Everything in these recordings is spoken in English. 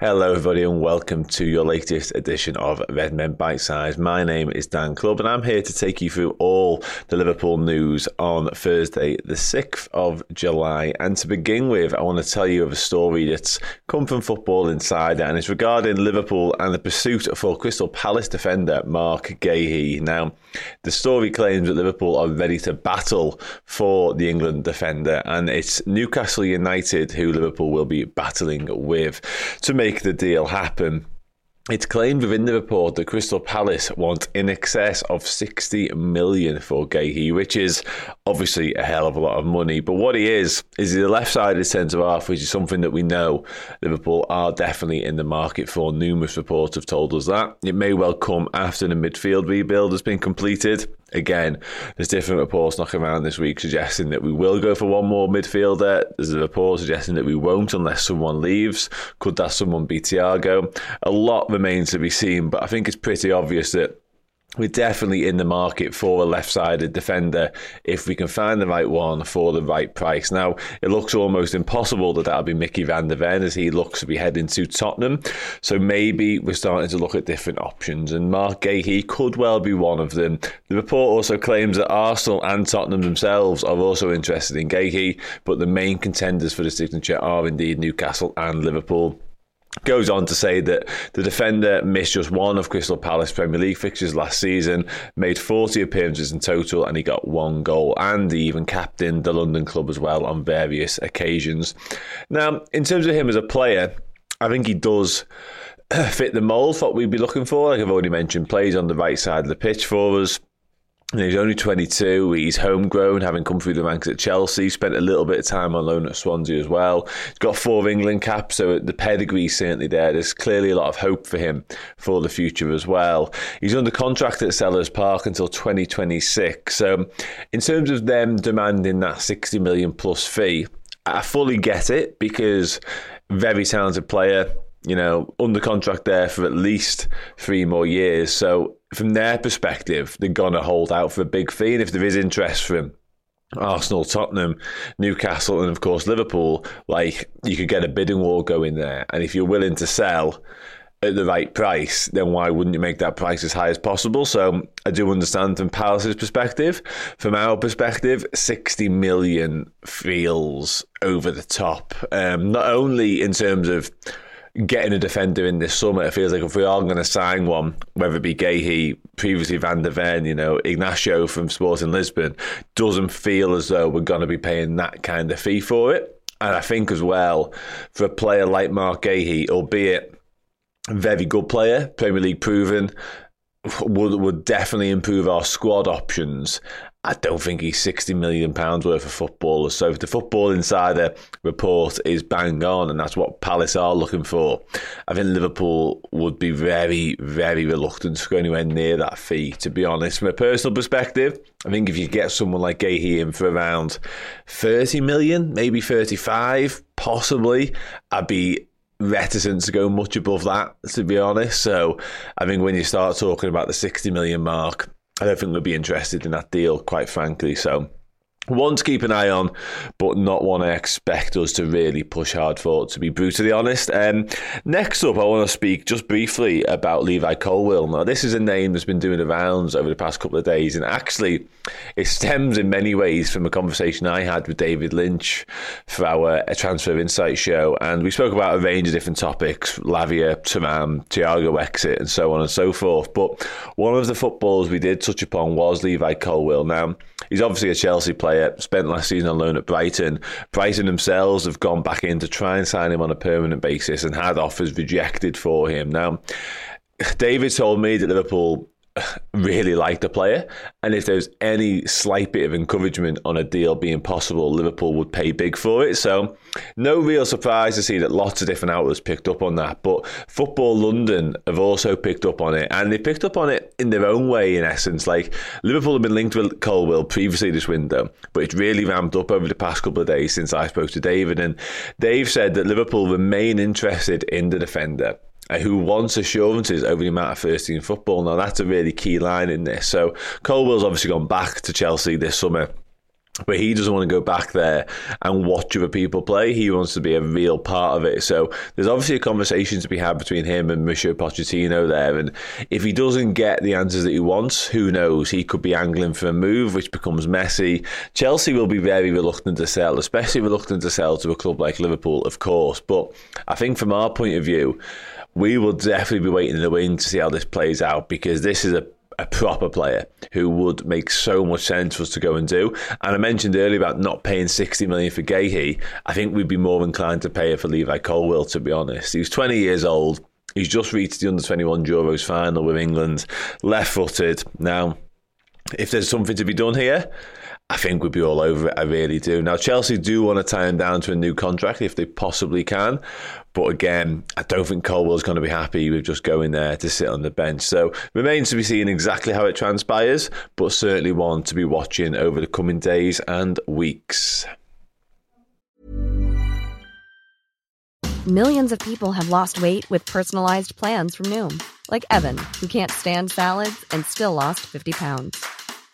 Hello everybody and welcome to your latest edition of Redmen Bitesize. My name is Dan Clubb and I'm here to take you through all the Liverpool news on Thursday the 6th of July. And to begin with, I want to tell you of a story that's come from Football Insider and it's regarding Liverpool and the pursuit for Crystal Palace defender Marc Guehi. Now, the story claims that Liverpool are ready to battle for the England defender and it's Newcastle United who Liverpool will be battling with to make the deal happen. It's claimed within the report that Crystal Palace want in excess of 60 million for Guehi, which is obviously a hell of a lot of money. But what he is he's a left-sided centre-half, which is something that we know Liverpool are definitely in the market for. Numerous reports have told us that. It may well come after the midfield rebuild has been completed. Again, there's different reports knocking around this week suggesting that we will go for one more midfielder. There's a report suggesting that we won't unless someone leaves. Could that someone be Thiago? A lot remains to be seen, but I think it's pretty obvious that we're definitely in the market for a left-sided defender if we can find the right one for the right price. Now, it looks almost impossible that that'll be Micky van de Ven as he looks to be heading to Tottenham. So maybe we're starting to look at different options and Marc Guehi could well be one of them. The report also claims that Arsenal and Tottenham themselves are also interested in Guehi, but the main contenders for the signature are indeed Newcastle and Liverpool. Goes on to say that the defender missed just one of Crystal Palace Premier League fixtures last season, made 40 appearances in total and he got one goal, and he even captained the London club as well on various occasions. Now, in terms of him as a player, I think he does fit the mould for what we'd be looking for. Like I've already mentioned, plays on the right side of the pitch for us. He's only 22, he's homegrown, having come through the ranks at Chelsea, spent a little bit of time on loan at Swansea as well. He's got 4 England caps, so the pedigree's certainly there. There's clearly a lot of hope for him for the future as well. He's under contract at Sellers Park until 2026. So in terms of them demanding that 60 million plus fee, I fully get it because very talented player, you know, under contract there for at least 3 more years. So from their perspective, they're going to hold out for a big fee. And if there is interest from Arsenal, Tottenham, Newcastle, and of course Liverpool, like, you could get a bidding war going there. And if you're willing to sell at the right price, then why wouldn't you make that price as high as possible? So I do understand from Palace's perspective. From our perspective, 60 million feels over the top. Not only in terms of getting a defender in this summer, it feels like if we are going to sign one, whether it be Guehi, previously Van de Ven, you know, Ignacio from Sporting Lisbon, doesn't feel as though we're going to be paying that kind of fee for it. And I think as well, for a player like Marc Guehi, albeit a very good player, Premier League proven, would definitely improve our squad options. I don't think he's £60 million worth of footballer. So if the Football Insider report is bang on, and that's what Palace are looking for, I think Liverpool would be very, very reluctant to go anywhere near that fee, to be honest. From a personal perspective, I think if you get someone like Guehi in for around 30 million, maybe 35, possibly, I'd be reticent to go much above that, to be honest. So I think when you start talking about the 60 million mark, I don't think we'd be interested in that deal, quite frankly. So one to keep an eye on, but not one I expect us to really push hard for, to be brutally honest. Next up, I want to speak just briefly about Levi Colwill. Now, this is a name that's been doing the rounds over the past couple of days, and actually it stems in many ways from a conversation I had with David Lynch for our Transfer Insight show, and we spoke about a range of different topics, Lavia, Thuram, Thiago exit, and so on and so forth. But one of the footballers we did touch upon was Levi Colwill. Now, he's obviously a Chelsea player, spent last season on loan at Brighton. Brighton themselves have gone back in to try and sign him on a permanent basis and had offers rejected for him. Now, David told me that Liverpool really liked the player, and if there's any slight bit of encouragement on a deal being possible, Liverpool would pay big for it. So no real surprise to see that lots of different outlets picked up on that, but Football London have also picked up on it, and they picked up on it in their own way, in essence. Like, Liverpool have been linked with Colwill previously this window, but it's really ramped up over the past couple of days since I spoke to David, and they've said that Liverpool remain interested in the defender, who wants assurances over the amount of first-team football. Now, that's a really key line in this. So Colwill's obviously gone back to Chelsea this summer, but he doesn't want to go back there and watch other people play. He wants to be a real part of it. So there's obviously a conversation to be had between him and Mauricio Pochettino there. And if he doesn't get the answers that he wants, who knows? He could be angling for a move, which becomes messy. Chelsea will be very reluctant to sell, especially reluctant to sell to a club like Liverpool, of course. But I think from our point of view, we will definitely be waiting in the wing to see how this plays out, because this is a proper player who would make so much sense for us to go and do. And I mentioned earlier about not paying 60 million for Guehi. I think we'd be more inclined to pay it for Levi Colwill, to be honest. He's 20 years old. He's just reached the under-21 Euros final with England, left-footed. Now, if there's something to be done here, I think we'd be all over it. I really do. Now, Chelsea do want to tie him down to a new contract if they possibly can. But again, I don't think Colwill's going to be happy with just going there to sit on the bench. So remains to be seen exactly how it transpires, but certainly one to be watching over the coming days and weeks. Millions of people have lost weight with personalized plans from Noom, like Evan, who can't stand salads and still lost 50 pounds.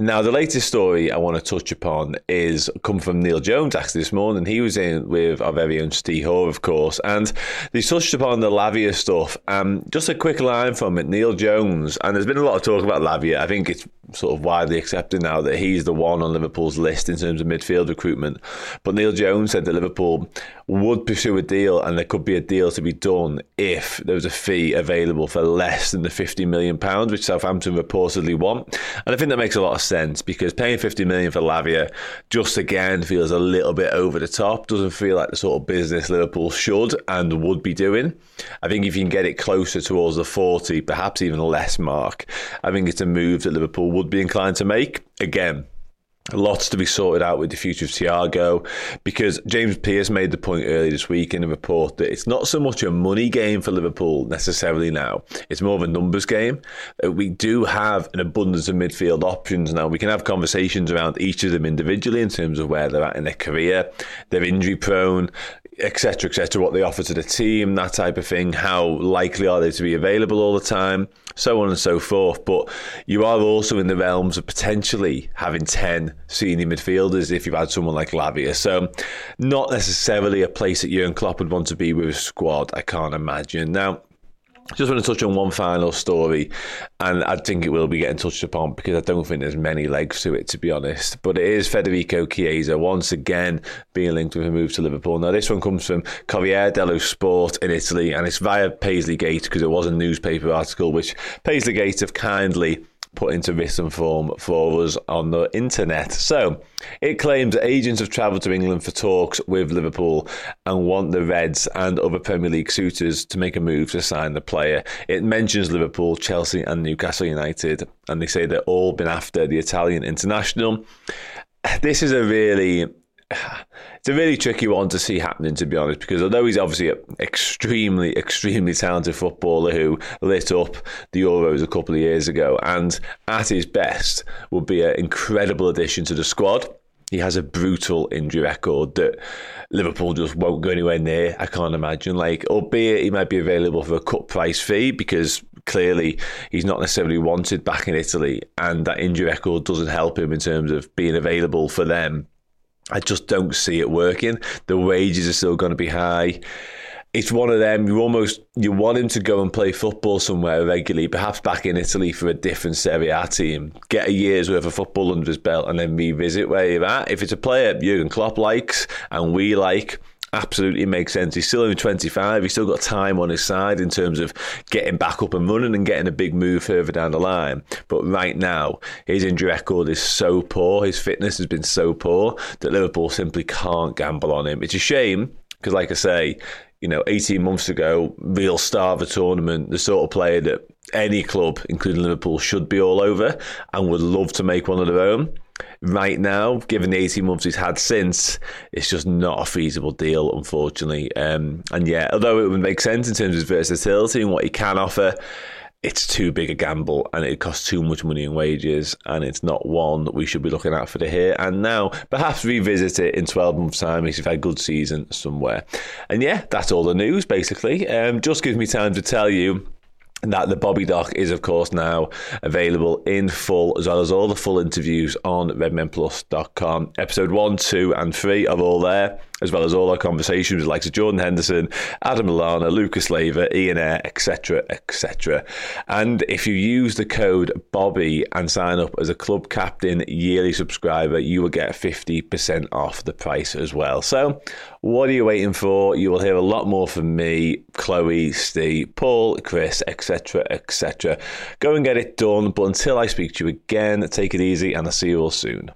Now, the latest story I want to touch upon is come from Neil Jones, actually, this morning. He was in with our very own Steve Ho, of course, and they touched upon the Lavia stuff. Just a quick line from it, Neil Jones, and there's been a lot of talk about Lavia. I think it's sort of widely accepted now that he's the one on Liverpool's list in terms of midfield recruitment. But Neil Jones said that Liverpool would pursue a deal, and there could be a deal to be done if there was a fee available for less than the £50 million, which Southampton reportedly want. And I think that makes a lot of sense, because paying 50 million for Lavia just again feels a little bit over the top. Doesn't feel like the sort of business Liverpool should and would be doing. I think if you can get it closer towards the 40, perhaps even less mark, I think it's a move that Liverpool would be inclined to make. Again, lots to be sorted out with the future of Thiago, because James Pearce made the point earlier this week in a report that it's not so much a money game for Liverpool necessarily now. It's more of a numbers game. We do have an abundance of midfield options now. We can have conversations around each of them individually in terms of where they're at in their career. They're injury prone. etc., what they offer to the team, that type of thing, how likely are they to be available all the time, so on and so forth. But you are also in the realms of potentially having 10 senior midfielders if you've had someone like Lavia. So not necessarily a place that Jurgen Klopp would want to be with a squad, I can't imagine. Now, just want to touch on one final story, and I think it will be getting touched upon because I don't think there's many legs to it, to be honest. But it is Federico Chiesa once again being linked with a move to Liverpool. Now, this one comes from Corriere dello Sport in Italy, and it's via Paisley Gates because it was a newspaper article which Paisley Gates have kindly put into written form for us on the internet. So it claims that agents have travelled to England for talks with Liverpool and want the Reds and other Premier League suitors to make a move to sign the player. It mentions Liverpool, Chelsea and Newcastle United, and they say they've all been after the Italian international. This is a really tricky one to see happening, to be honest, because although he's obviously an extremely, extremely talented footballer who lit up the Euros a couple of years ago and at his best would be an incredible addition to the squad, he has a brutal injury record that Liverpool just won't go anywhere near, I can't imagine. Like, albeit he might be available for a cut price fee because clearly he's not necessarily wanted back in Italy, and that injury record doesn't help him in terms of being available for them. I just don't see it working. The wages are still going to be high. It's one of them, you want him to go and play football somewhere regularly, perhaps back in Italy for a different Serie A team, get a year's worth of football under his belt and then revisit where you're at. If it's a player Jurgen Klopp likes and we like, absolutely makes sense. He's still only 25. He's still got time on his side in terms of getting back up and running and getting a big move further down the line. But right now, his injury record is so poor, his fitness has been so poor that Liverpool simply can't gamble on him. It's a shame because, like I say, 18 months ago, real star of the tournament, the sort of player that any club, including Liverpool, should be all over and would love to make one of their own. Right now, given the 18 months he's had since, it's just not a feasible deal, unfortunately. Although it would make sense in terms of his versatility and what he can offer, it's too big a gamble and it costs too much money in wages, and it's not one that we should be looking at for the here and now. Perhaps revisit it in 12 months' time if you've had a good season somewhere. And yeah, that's all the news, basically. Just gives me time to tell you that the Bobby Doc is, of course, now available in full, as well as all the full interviews on redmenplus.com. Episode 1, 2 and 3 are all there, as well as all our conversations with the likes of Jordan Henderson, Adam Lallana, Lucas Leiva, Ian Ayre, etc., etc. And if you use the code Bobby and sign up as a club captain yearly subscriber, you will get 50% off the price as well. So what are you waiting for? You will hear a lot more from me, Chloe, Steve, Paul, Chris, etc., etc. Go and get it done. But until I speak to you again, take it easy and I'll see you all soon.